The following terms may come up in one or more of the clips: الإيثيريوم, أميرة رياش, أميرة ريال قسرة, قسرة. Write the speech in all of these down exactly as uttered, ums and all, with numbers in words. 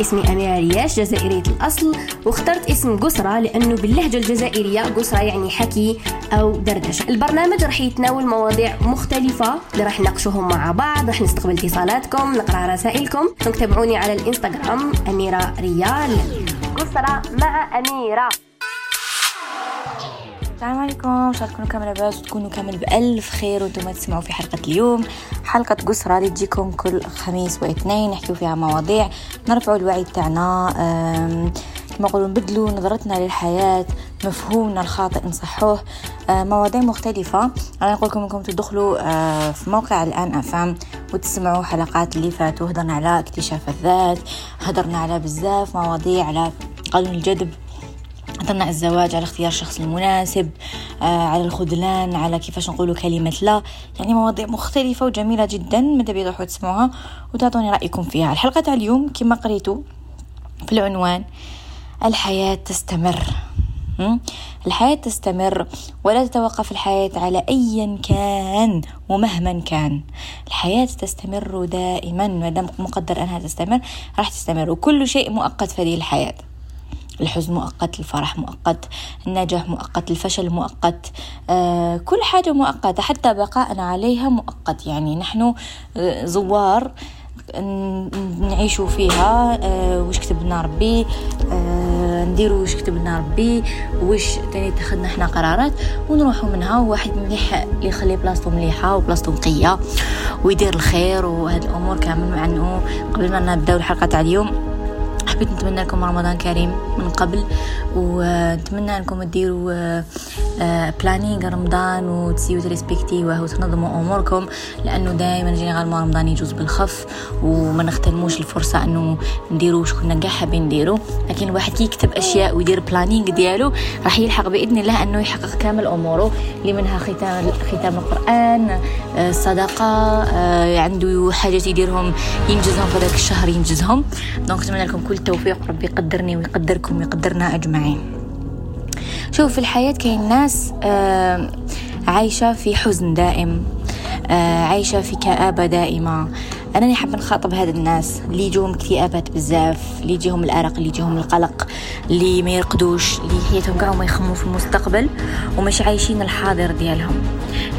اسمي أميرة رياش، جزائرية الأصل، واخترت اسم قسرة لأنه باللهجة الجزائرية قسرة يعني حكي أو دردشة. البرنامج رح يتناول مواضيع مختلفة اللي رح نناقشوهم مع بعض، رح نستقبل اتصالاتكم، نقرأ رسائلكم. تابعوني على الإنستغرام أميرة ريال قسرة مع أميرة. السلام عليكم، ان شاء الله تكونوا كامل باش تكونوا كامل بألف خير وانتم تسمعوا في حلقة اليوم، حلقة قسرة اللي تجيكم كل خميس واثنين، نحكيو فيها مواضيع نرفعوا الوعي تاعنا، كما نقولوا نبدلوا نظرتنا للحياة، مفهومنا الخاطئ نصحوه، مواضيع مختلفة. انا نقول لكم انكم تدخلوا في موقع الآن أفهم وتسمعوا حلقات اللي فاتوا، هضرنا على اكتشاف الذات، هضرنا على بزاف مواضيع، على قانون الجذب، هضرنا على الزواج، على اختيار الشخص المناسب، آه، على الخذلان، على كيفاش نقولوا كلمة لا، يعني مواضيع مختلفة وجميلة جدا. متى بيضحوا تسمعوها وتعطوني رأيكم فيها. الحلقة تاع اليوم كما قريتوا في العنوان، الحياة تستمر، الحياة تستمر ولا تتوقف الحياة على أيا كان ومهما كان، الحياة تستمر دائما، مادام مقدر أنها تستمر راح تستمر، وكل شيء مؤقت في هذه الحياة، الحزن مؤقت، الفرح مؤقت، النجاح مؤقت، الفشل مؤقت، آه كل حاجة مؤقتة، حتى بقاءنا عليها مؤقت، يعني نحن زوار نعيشوا فيها، آه وش كتبنا ربي، آه نديروا وش كتبنا ربي، وش تاني تاخذنا احنا قرارات ونروحوا منها. وواحد مليح اللي يخلي بلاصته مليحه وبلاصته نقيه ويدير الخير وهاد الامور كامل. مع انه قبل ما نبداو الحلقه تاع اليوم، حبيت نتمنى لكم رمضان كريم من قبل، ونتمنى انكم تديروا بلانينغ رمضان وتسيو تريسبكتيوه وتنظموا اموركم، لانه دائما جينا غالما رمضان يجوز بالخف وما نغتنموش الفرصه انه نديروا واش كنا كاع حابين نديروا. لكن الواحد كي يكتب اشياء ويدير بلانينغ ديالو راح يلحق باذن الله انه يحقق كامل اموره، اللي منها ختام ختام القران، الصدقه، عنده حاجات يديرهم ينجزهم في هذاك الشهر ينجزهم. دونك نتمنى لكم كل التوفيق، ربي يقدرني ويقدركم ويقدرنا اجمعين. شوف في الحياة كاين ناس آه عايشة في حزن دائم، آه عايشة في كآبة دائمة. أنا نحب نخاطب هاد الناس اللي يجيهم اكتئابات بزاف، اللي يجيهم الأرق، اللي يجيهم القلق، اللي ما يرقدوش، اللي حياتهم كاع ما يخموا في المستقبل ومش عايشين الحاضر ديالهم،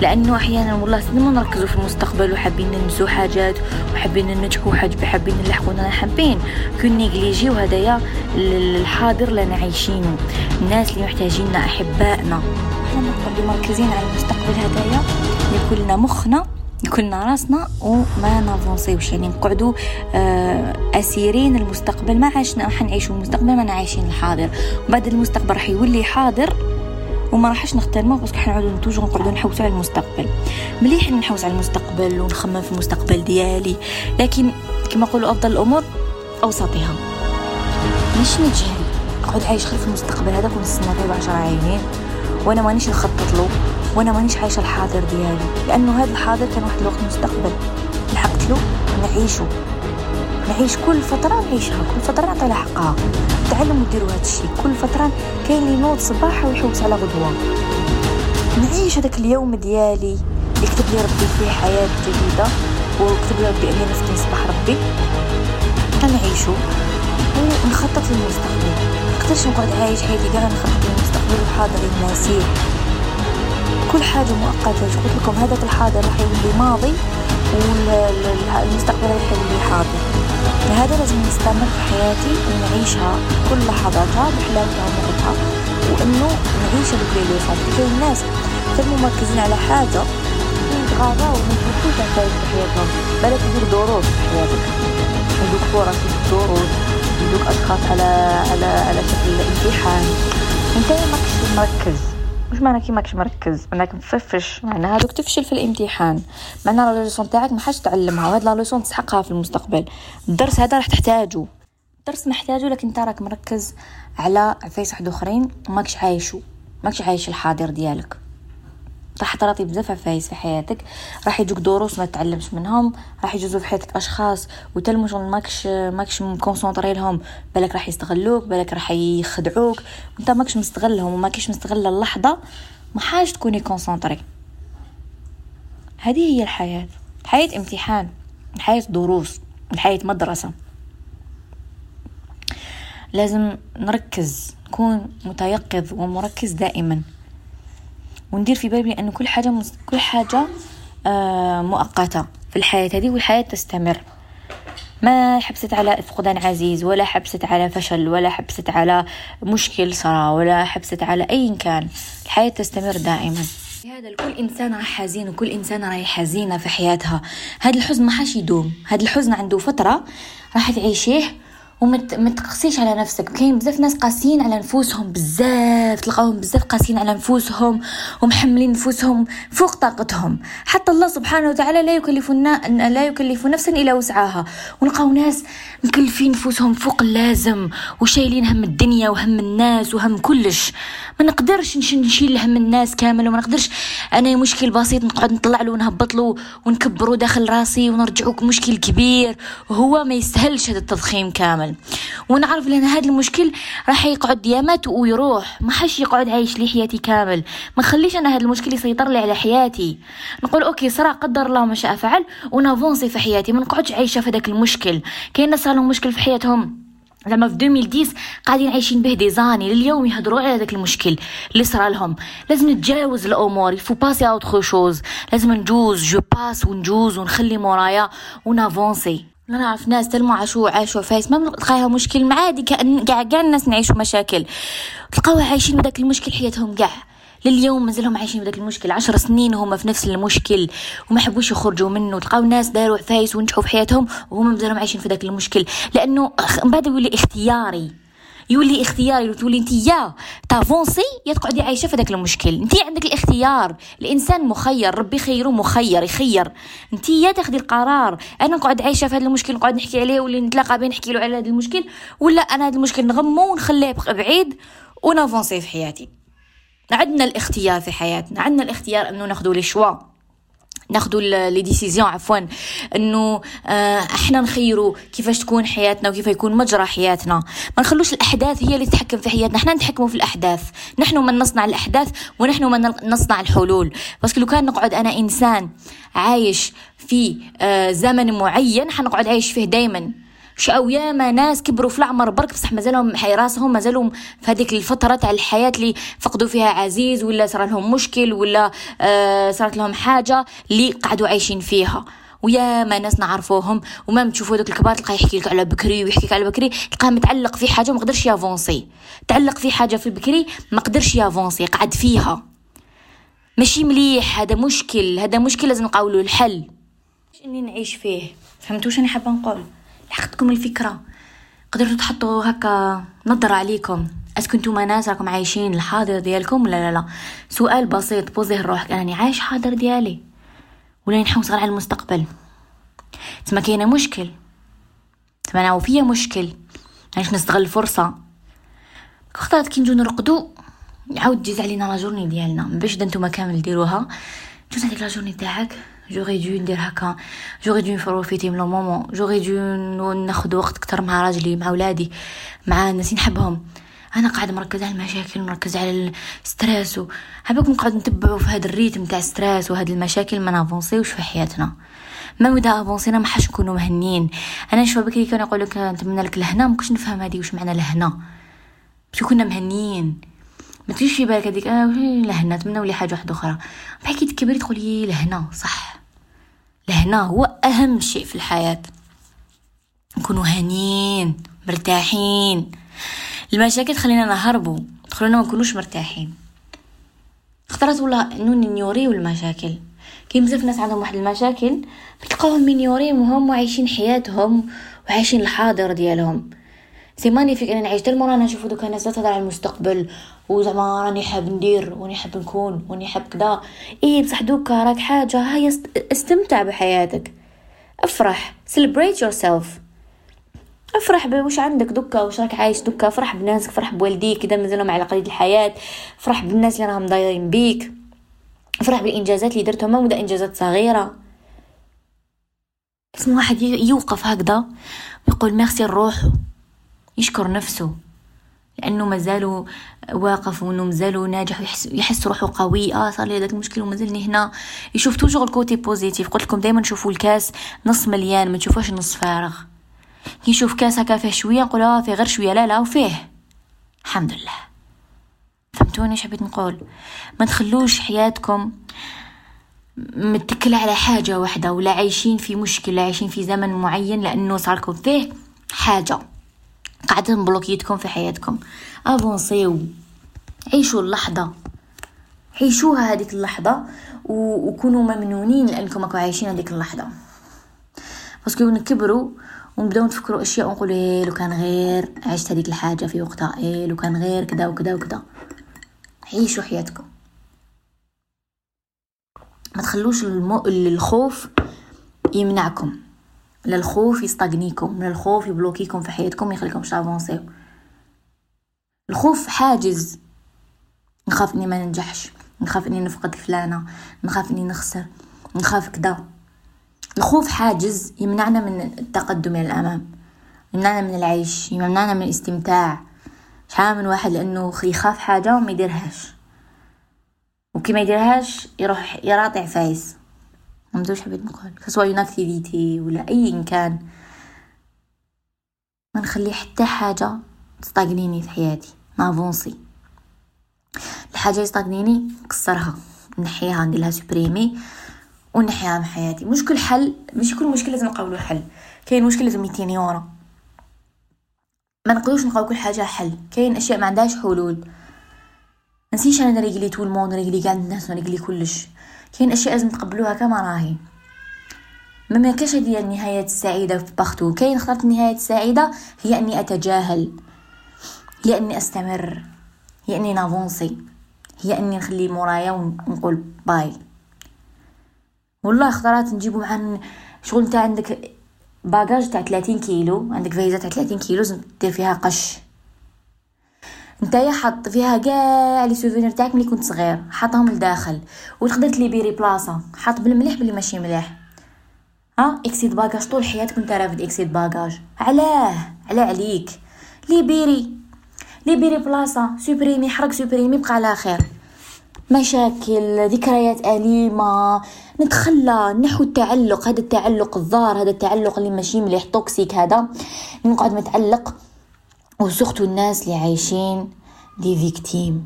لأنه أحيانا والله سنما نركزوا في المستقبل وحابين ننسوا حاجات وحابين ننجحوا حاجة وحابين نلحقونا، حابين كون نيجليجي وهدايا الحاضر لنا عايشينه. الناس اللي محتاجيننا أحبائنا، احنا نقدر مركزين على المستقبل هدايا يكون لنا مخنا، كنا راسنا وما نافونسيوش، يعني نقعدوا اسيرين المستقبل، ما عشنا راح نعيشوا المستقبل، ما عايشين الحاضر. وبعد المستقبل راح يولي حاضر وما راحش نختارموه، باسكو حنا نعاودوا نتوجوا نقعدوا نحوسوا على المستقبل. مليح نحوس على المستقبل ونخمم في المستقبل ديالي، لكن كما نقولوا افضل الامور اوسطها، مش نتجاهل نقعد عايش غير في المستقبل هذاك ونستنى غير بعشرة عينين وانا مانيش نخطط له وانا مانيش عايشه الحاضر ديالي، لانه هذا الحاضر كان واحد الوقت مستقبل لحقت له نعيشه، نعيش كل فتره نعيشها، كل فتره نعطيها حقها. تعلموا ديروا هذا الشيء، كل فتره كاين اللي ينوض صباحا ويحوس على غدوه، نعيش هذاك اليوم ديالي اللي كتب لي ربي فيه حياه جديده، وكتب لي ربي اني نفطر صباح ربي نعيشه ونخطط للمستقبل. نقدرش نقعد عايش حياتي كاع نخطط للمستقبل والحاضر الناسي، كل حاجه مؤقته. قلت لكم هذاك الحاضر راح يولي ماضي والمستقبل راح يولي حاضر، لهذا لازم نستمر في حياتي ونعيشها كل لحظاتها بحلاوتها ومرتها، وانه نعيش باللي صار. كاين ناس تمو مركزين على حاجه يتغاضوا ويفوتوا تاع حياتهم، بلا تدير دروس في حياتك، يدوك فرص دروس، يدوك اشخاص على على على شكل امتحان، انت ماكش مركز. واش معنى كي ماكش مركز؟ معناك مففش، معناها دوك تفشل في الامتحان، معناها لا لوسون تاعك ما حاش تعلمها، وهاد لا لوسون تسحقها في المستقبل. الدرس هذا راح تحتاجه، الدرس محتاجه، لكن انت راك مركز على عفايس واحد اخرين وماكش عايشو، ماكش عايش الحاضر ديالك. راح تراطي بزاف عفايس في حياتك، راح يجوك دروس ما تعلمش منهم، راح يجوزوا في حياتك اشخاص وتلمش ماكش ماكش مكونسونطري لهم، بالك راح يستغلوك، بالك راح يخدعوك، وانت ماكش مستغلهم وماكش مستغل اللحظه، ما حاش تكوني كونسونطري. هذه هي الحياه، الحياه امتحان، الحياه دروس، الحياه مدرسه، لازم نركز، نكون متيقظ ومركز دائما، وندير في بالي أن كل حاجة كل حاجة مؤقتة في الحياة هذه، والحياة تستمر. ما حبست على فقدان عزيز، ولا حبست على فشل، ولا حبست على مشكل صار، ولا حبست على أي كان. الحياة تستمر دائما. هذا كل إنسان راح حزين، وكل إنسان راح حزينة في حياتها. هذا الحزن ما حاش يدوم، هذا الحزن عنده فترة راح تعيشيه، وما تقسيش على نفسك. كاين بزاف ناس قاسيين على نفوسهم، بزاف تلقاهم بزاف قاسيين على نفوسهم ومحملين نفوسهم فوق طاقتهم. حتى الله سبحانه وتعالى لا يكلفنا لا يكلف نفسا الا وسعها، ونلقاو ناس مكلفين نفوسهم فوق اللازم وشايلين هم الدنيا وهم الناس وهم كلش. ما نقدرش نشيل هم الناس كامل، وما نقدرش انا مشكل بسيط نقعد نطلع له ونهبط له ونكبره داخل راسي ونرجعه مشكل كبير، وهو ما يستاهلش هذا التضخيم كامل. ونعرف لأن هذا المشكل راح يقعد يامات ويروح، ما حش يقعد عايش لي حياتي كامل. ما خليش أنا هذا المشكل يسيطر لي على حياتي. نقول أوكي صراحة قدر الله ما شاء فعل، ونافونسي في حياتي، ما نقعدش عايشة في ذاك المشكل. كاين ناس صار لهم مشكل في حياتهم لما في ألفين وعشرة قاعدين عايشين به ديزاني لليوم يهضروا على ذاك المشكل اللي صار لهم. لازم نتجاوز الامور، يفو باسي اوت خوشوز، لازم نجوز جو باس ونجوز ونخلي مورايا ونافونسي. انا عارف ناس تلموا عاشوا عاشوا فايس ما تلقاها مشكل معادي، كأن كاع كاع الناس نعيشوا مشاكل، تلقاوها عايشين بداك المشكل حياتهم كاع لليوم مازالهم عايشين بداك المشكل. عشر سنين هما في نفس المشكل وما حبوش يخرجوا منه. تلقاو ناس داروا فايس ونجحوا في حياتهم وهم مازالهم عايشين في داك المشكل، لانه من بعد يولي اختياري يولي اختياري وتولي انت يا تافونسي يا تقعدي عايشه في داك المشكل. انت عندك الاختيار، الانسان مخير، ربي خيره مخير يخير. انت يا تاخدي القرار، انا نقعد عايشه في هذا المشكل نقعد نحكي عليه ولا نتلاقى بين نحكي له على هذا المشكل، ولا انا هذا المشكل نغمو ونخليه بعيد ونافونسي في حياتي. عندنا الاختيار في حياتنا، عندنا الاختيار انه ناخذوا لي شوا، ناخذوا لي ديسيزيون عفوا انه احنا نخيروا كيفاش تكون حياتنا وكيف يكون مجرى حياتنا. ما نخلوش الاحداث هي اللي تتحكم في حياتنا، احنا نتحكموا في الاحداث، نحن من نصنع الاحداث ونحن من نصنع الحلول. بس لو كان نقعد انا انسان عايش في زمن معين حنقعد عايش فيه دائما. شاو يا ما ناس كبروا في العمر برك بصح مازالهم حي راسهم، مازالوا في هذيك الفتره تاع الحياه اللي فقدوا فيها عزيز، ولا صار لهم مشكل، ولا آه صارت لهم حاجه اللي قعدوا عايشين فيها. ويا ما ناس نعرفوهم وما تشوفوا دوك الكبار تلقى يحكي لك على بكري ويحكيك على بكري، تلقى متعلق في حاجه ما قدرش يافونسي، تعلق في حاجه في بكري ما قدرش يافونسي قعد فيها. ماشي مليح، هذا مشكل، هذا مشكل لازم نلقاو له الحل اني نعيش فيه. فهمتوش انا حابه نقول؟ لحقتكم الفكرة؟ قدرتوا تحطوا هكا نظرة عليكم اسكنتوا ما ناس راكم عايشين الحاضر ديالكم ولا لا؟ لا سؤال بسيط بوزه روحك، انا عايش حاضر ديالي ولا نحوس على المستقبل؟ تما كاينه مشكل، تما انا وفيه مشكل، علاش نستغل الفرصه؟ خطرات كي نجو نرقدوا يعاود تجي علينا لا جورني ديالنا. باش نتوما كامل ديروها، جوز هذيك لا جورني تاعك. J'aurais dû ندير هكا، j'aurais dû profiter من المومون، j'aurais dû ناخذ وقت اكثر مع راجلي، مع اولادي، مع الناس نحبهم. انا قاعده مركزه على المشاكل ومركزه على الستريس، وحابكم نقعد نتبعوا في هذا الريتم تاع الستريس وهذه المشاكل، ما نافونسيوش في حياتنا. ما ودا افونسينا ما حاش نكونوا مهنيين. انا شباب كي كانوا يقول لك نتمنى لك لهنا، ما كنتش نفهم هذه واش معنى لهنا، باش كنا مهنيين. ما تجيش في بالك هذيك اه لهنا نتمنى ولا حاجه واحده اخرى. بحكي تكبري تقول لي لهنا صح، لهنا هو أهم شيء في الحياة، نكونوا هانين مرتاحين. المشاكل تخلينا نهربوا، تخلينا ما نكونوش مرتاحين. اخترت والله نون نيوريو المشاكل. كاين بزاف ناس عندهم واحد المشاكل تلقاهم من يوريو وهم عايشين حياتهم وعايشين الحاضر ديالهم. سيماني فيك انا نعيش تالمره، انا نشوف دوك الناس تهضر على المستقبل وزعما راني حاب ندير وراني حاب نكون وراني حاب كذا. اي بصح دوك راك حاجه هاي، استمتع بحياتك، افرح، سيلبريت يور سيلف، افرح بواش عندك دوكا، واش راك عايش دوكا، فرح بناسك، فرح بوالديك اذا مازالهم على قيد الحياه، فرح بالناس اللي راهم دايرين بيك، فرح بالانجازات اللي درتهم مو انجازات صغيره. اسم واحد يوقف هكذا ويقول ميرسي لروحو، يشكر نفسه لانه مازالوا واقف وانه مازالوا ناجح ويحس يحس روحه قوي. اه صار لي هذاك المشكل ومازلني هنا. يشوف توجور الكوتي بوزيتيف. قلت لكم دائما شوفوا الكاس نص مليان، ما تشوفوش نص فارغ. كيشوف كاس هكا فيه شويه نقول اه فيه غير شويه، لا لا وفيه الحمد لله. فهمتوني اش حبيت نقول؟ ما تخلوش حياتكم متكله على حاجه واحده، ولا عايشين في مشكله، عايشين في زمن معين لانه صاركم فيه حاجه قاعده مبلوكيتكم في حياتكم. افونسيو، عيشوا اللحظه، عيشوها هذيك اللحظه وكونوا ممنونين لانكم راكم عايشين هذيك اللحظه. باسكو نكبروا ونبداو نفكروا اشياء ونقولوا ايه لو كان غير عشت هذيك الحاجه في وقتها، ايه لو كان غير كذا وكذا وكذا. عيشوا حياتكم، ما تخلوش المو... الخوف يمنعكم، لا الخوف يستغنيكم، لا الخوف يبلوكيكم في حياتكم، ما يخليكمش تافونسيو. الخوف حاجز، نخاف اني ما ننجحش، نخاف اني نفقد فلانه، نخاف اني نخسر، نخاف كذا. الخوف حاجز يمنعنا من التقدم الى الامام، يمنعنا من العيش، يمنعنا من الاستمتاع. شحال من واحد لانه يخاف حاجه وما يديرهاش، وكي ما يديرهاش يروح يراطع فايز. فهمتوش حبيت نقول؟ كسوا يوناكتيفيتي ولا اي كان، ما نخلي حتى حاجه تستغنيني في حياتي، نافونسي. الحاجه يستغنيني نكسرها، نحيها، نديرلها سوبريمي ونحيها من حياتي. مش كل حل، مش كل مشكله لازم نقاولو حل. كاين مشكله لازم مئتين يورو، ما نقدروش نلقاو كل حاجه حل. كاين اشياء ما عندهاش حلول. نسيش انا رجلي طول الموند، رجلي قاعد الناس، رجلي كلش. كاين اشياء لازم تقبلوها كما راهي. ما ماكاش هذه النهايه السعيده في بختو. كاين خطرت النهايه السعيده هي اني اتجاهل، هي اني استمر، هي اني نافونسي، هي اني نخلي مورايا ونقول باي. والله خطرات نجيبو معنا شغل. نتا عندك باجاج تاع ثلاثين كيلو، عندك فيزا تاع ثلاثين كيلو لازم دير فيها قش. نتايا حط فيها كاع لي سوفينير تاعك ملي كنت صغير، حطهم لداخل وتقدر تليبيري بلاصه، حط بالمليح باللي ماشي مليح. ها اكسيد باجاج طول حياتك كنت رافد اكسيد باجاج، علاه على عليك؟ ليبيري ليبيري بلاصه، سوبريمي، حرك سوبريمي، بقى على خير. مشاكل، ذكريات أليمة، نتخلى نحو التعلق. هذا التعلق الضار، هذا التعلق اللي ماشي مليح، توكسيك. هذا نقعد متعلق. وسختو الناس اللي عايشين دي فيكتيم،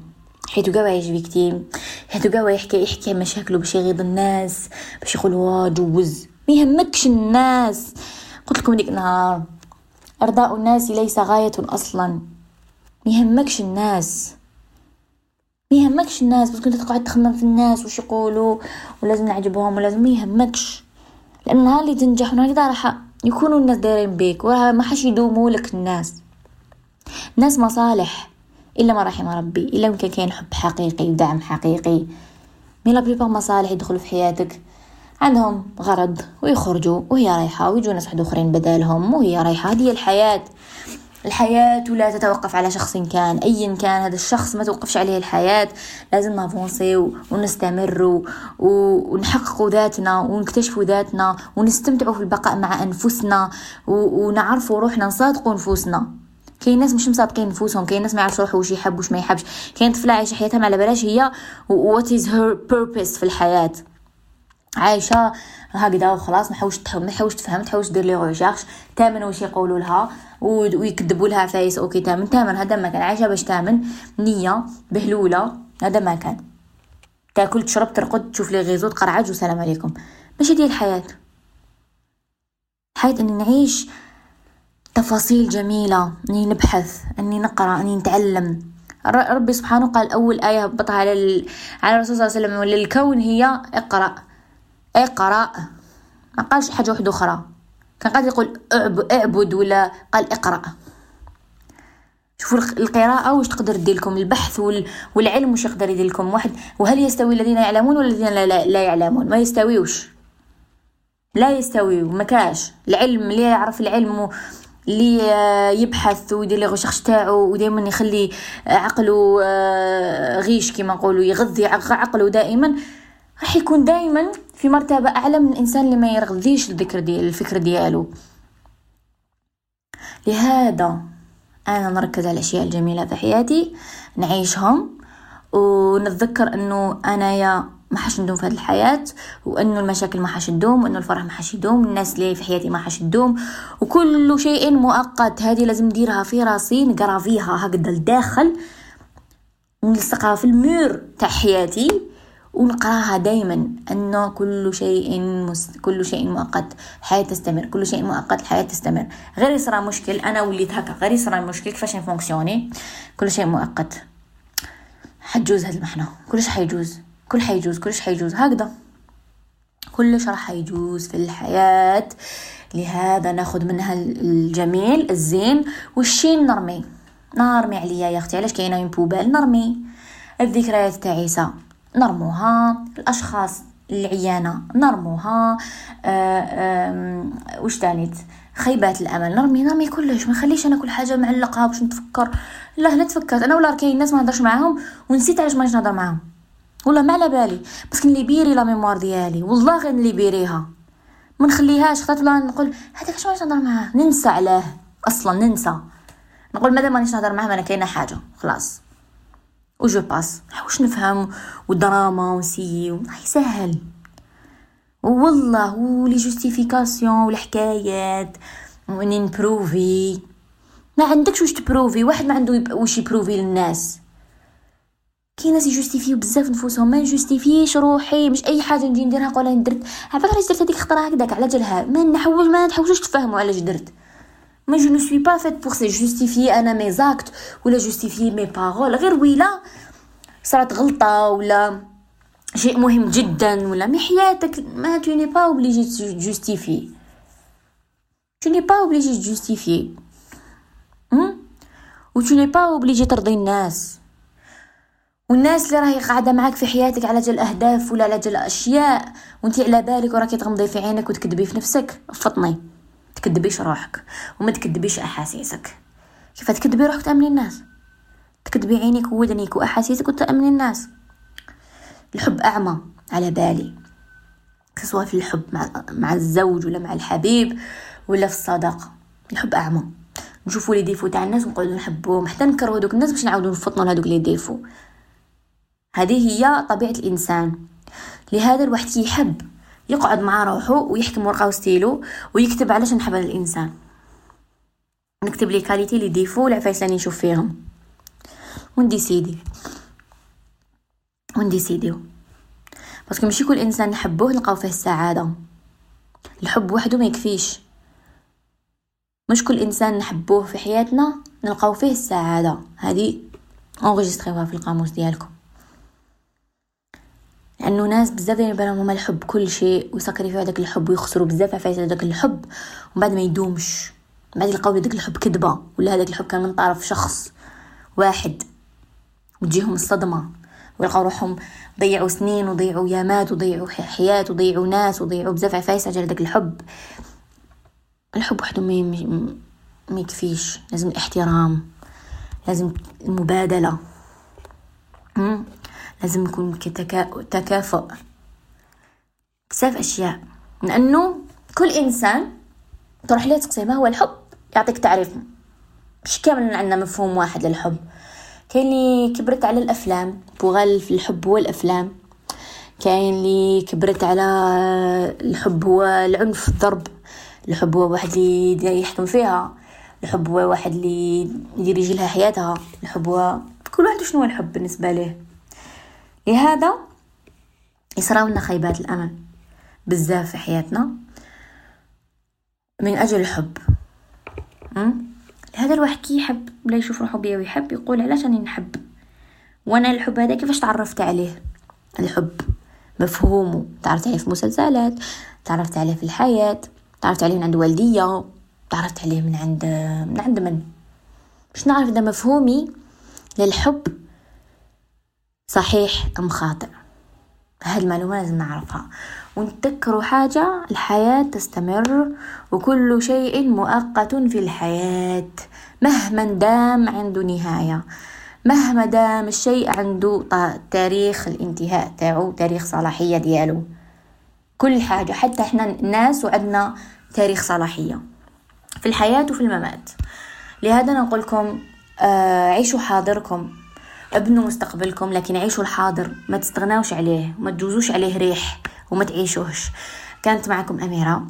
حيتو قاوا يعيش فيكتيم، حيتو قاوا يحكي يحكي مشاكله باش يغيظ الناس، باش يقول وا جوز. ما يهمكش الناس. قلت لكم ديك نهار ارضاء الناس ليس غاية اصلا. ما يهمكش الناس، ما يهمكش الناس. بس كنت تقعد تخمم في الناس وش يقولوا ولازم نعجبهم ولازم، ما يهمكش. لان النهار اللي تنجح ونهار راح يكونوا الناس دايرين بيك، وراه ما حاش يدوموا لك الناس. الناس مصالح الا ما رحم ربي، الا يمكن كاين حب حقيقي ودعم حقيقي. مي لا بليبار مصالح يدخلوا في حياتك عندهم غرض ويخرجوا وهي رايحه، ويجوا ناس حد اخرين بدالهم وهي رايحه. هذه الحياه. الحياة ولا تتوقف على شخص كان، أي كان هذا الشخص ما توقفش عليه الحياة. لازم نفونسي ونستمر ونحقق ذاتنا ونكتشف ذاتنا ونستمتع في البقاء مع أنفسنا ونعرف روحنا، نصادق أنفسنا. كاين ناس مش مصادقين أنفسهم، كاين ناس ما يعرفش روحه واش يحب واش ما يحبش. كاين طفلة عايشة حياتها ما على بالاش هي what is her purpose في الحياة، عايشة هكذا وخلاص، ما حاولش تفهم، ما حاولش تفهم، ما حاولش دير لي ريشيرش تامن واش يقولوا لها ويكذبوا لها فايس. اوكي تامن تامن هذا ما كان عايشه باش تامن، نيه بهلوله هذا ما كان، تاكل تشرب ترقد تشوف لي غيزوت قرعاج وسلام عليكم. ماشي ديال الحياه. حيت اني نعيش تفاصيل جميله، اني نبحث، اني نقرا، اني نتعلم. ربي سبحانه قال اول ايه هبطها على ال... على الرسول صلى الله عليه وسلم ولا الكون هي اقرا اقرا، ما قالش حاجه واحده اخرى. كان قاعد يقول اعبد ولا قال اقرأ. شوفوا القراءة واش تقدر تدير لكم، البحث والعلم واش يقدر يدير لكم واحد. وهل يستوي الذين يعلمون والذين لا يعلمون؟ ما يستويوش، لا يستويو. ما كاش العلم اللي يعرف العلم اللي يبحث ويدير لي غوشيرش تاعو ودائما يخلي عقله غيش كما نقولوا، يغذي عقله دائما، راح يكون دائما في مرتبة أعلى من الإنسان اللي ما يرغذيش الذكر ديال الفكر دياله. لهذا أنا نركز على الأشياء الجميلة في حياتي، نعيشهم، ونتذكر أنه أنا يا ما حاش ندوم في هذه الحياه، وانه المشاكل ما حاش تدوم، وانه الفرح ما حاش يدوم، الناس اللي في حياتي ما حاش تدوم، وكل شيء مؤقت. هذه لازم نديرها في راسي، نقرا فيها هكذا لداخل، نلصقها في المور تاع حياتي ونقراها دائما، انه كل شيء مس... كل شيء مؤقت، الحياه تستمر، كل شيء مؤقت، الحياه تستمر. غير يصرى مشكل، انا وليت هكا، غير يصرى مشكل كيفاش نفونكسيوني، كل شيء مؤقت، حتجوز هذه المحنه، كلش حيجوز، كل حيجوز، كلش حيجوز هكذا، كلش راح يجوز في الحياه. لهذا ناخذ منها الجميل، الزين، والشين نرمي، نرمي عليا يا اختي، علاش كاينه اون بوبال، نرمي الذكريات تاع عيسى، نرموها، الاشخاص العيانه نرموها، واش تانيت، خيبات الامل نرمي، نرمي كلش، ما نخليش انا كل حاجه معلقها باش نتفكر، لا لا تفكرت انا ولا كاين ناس ما نهضرش معاهم ونسيت علاش ما نهضر معاهم، والله ما على بالي، باسكو نليبيري لا ميموار ديالي، والله غير نليبيريها، ما نخليهاش خاطر ولا نقول هذاك شنو نهضر معاه، ننسى علاه اصلا، ننسى، نقول مادام مانيش نهضر معاهم انا كاينه حاجه خلاص، وجو باس، واش نفهم والدراما ونسي والله يسهل، والله ولي جوستيفيكاسيون والحكايات ونين بروفي، ما عندكش واش تبروفي، واحد ما عنده واش يبروفي للناس، كاين ناس يجوستيفيو بزاف نفوسهم، ما نجوستيفيش روحي، مش اي حاجه نجي نديرها نقول انا درت، عباك علاش درت هذيك الخطره هكذاك على جالها، ما نحوج ما نحوجوش تفهموا علاش درت، ما جو نو سوي با فيت بور سي جوستيفيي انا مي زاكت ولا جوستيفيي مي بارول، غير ويلا صارت غلطه ولا شيء مهم جدا ولا مي حياتك، ما توني با اوبليجي جوستيفي، توني با اوبليجي جوستيفي، ام وتوني با اوبليجي ترضي الناس، والناس اللي راهي قاعده معاك في حياتك على جال اهداف ولا على جال اشياء وانت على بالك وراكي تغمضي في عينك وتكذبي في نفسك، فطني تكذبيش روحك وما تكذبيش احاسيسك، كيف تكذبي روحك تامني الناس، تكذبي عينيك وودنيك واحاسيسك وتامني الناس. الحب اعمى على بالي، سواء في الحب مع مع الزوج ولا مع الحبيب ولا في الصداقه، الحب اعمى، نشوفوا لي ديفو تاع الناس ونقعدوا نحبوهم حتى نكرهوا دوك الناس باش نعاودوا نفطنوا لهذوك لي ديفو، هذه هي طبيعه الانسان. لهذا الواحد كي يحب يقعد مع روحه ويحكي ورقه وستيلو ويكتب علاش نحب هذا الانسان، نكتب لي كاليتي لي ديفو العفايس اللي نشوف فيهم، وندي سيدي وندي سيديو، باسكو ماشي كل انسان نحبوه نلقاو فيه السعاده، الحب وحده ما يكفيش، مش كل انسان نحبوه في حياتنا نلقاو فيه السعاده، هذه اونغيستريوها في القاموس ديالكم، لانه ناس بزاف دايرين بالهم هما الحب كل شيء ويسكريفيو هذاك الحب ويخسروا بزاف عفايس هذاك الحب، ومن بعد ما يدومش، من بعد يلقاو هذاك الحب كذبه ولا هذاك الحب كان من طرف شخص واحد، وتجيهم الصدمه ويلقاو روحهم ضيعوا سنين وضيعوا يامات وضيعوا حياة وضيعوا ناس وضيعوا بزاف عفايس على داك الحب. الحب وحده ما يكفيش، لازم الاحترام، لازم المبادله، لازم يكون كتكا... تكافؤ، بزاف اشياء، لانه كل انسان تروح ليه تقسيمه هو الحب، يعطيك تعريف مش كامل، عندنا مفهوم واحد للحب، كاين اللي كبرت على الافلام بوغال في الحب هو الافلام، كاين اللي كبرت على الحب هو العنف الضرب، الحب هو واحد اللي يحكم فيها، الحب هو واحد اللي يدير لها حياتها، الحب هو كل واحد شنو هو الحب بالنسبه ليه. لهذا يصراو لنا خيبات الامل بزاف في حياتنا من اجل الحب. امم هذا الواحد كي يحب بلا يشوف روحو بيه ويحب يقول علاش راني نحب، وانا الحب هذا كيفاش تعرفت عليه، الحب مفهومه تعرفت عليه في مسلسلات، تعرفت عليه في الحياه، تعرفت عليه من عند والديا، تعرفت عليه من عند من عند من باش نعرف اذا مفهومي للحب صحيح ام خاطئ. هاد المعلومه لازم نعرفها ونتذكروا حاجه، الحياه تستمر وكل شيء مؤقت في الحياه، مهما دام عنده نهايه، مهما دام الشيء عنده تاريخ الانتهاء تاعو، تاريخ صلاحيه ديالو، كل حاجه حتى احنا الناس وعندنا تاريخ صلاحيه في الحياه وفي الممات. لهذا نقول لكم آه عيشوا حاضركم ابنوا مستقبلكم لكن عيشوا الحاضر، ما تستغناوش عليه وما تجوزوش عليه ريح وما تعيشوهش. كانت معكم أميرة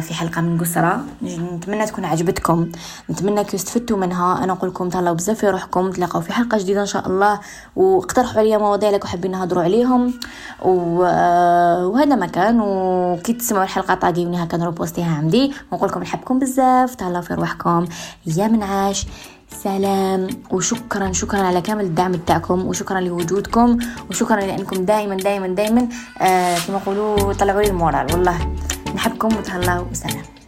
في حلقة من قسرة، نتمنى تكون عجبتكم، نتمنى كي استفدتوا منها. أنا أقولكم تهلاو بزاف في روحكم، نتلاقاو في حلقة جديدة إن شاء الله، واقترحوا عليا مواضيع لكم حابين نهضروا عليهم، وهذا مكان. وكي تسمعوا الحلقة طاقيوني هكا نروبوستيها عمدي، ونقولكم نحبكم بزاف، تهلاو في روحكم، يا منعاش، سلام. وشكرا شكرا على كامل الدعم بتاعكم، وشكرا لوجودكم، وشكرا لأنكم دائما دائما دائما آه كما يقولوا طلعوا لي المورال. والله نحبكم وتهلاو وسلام.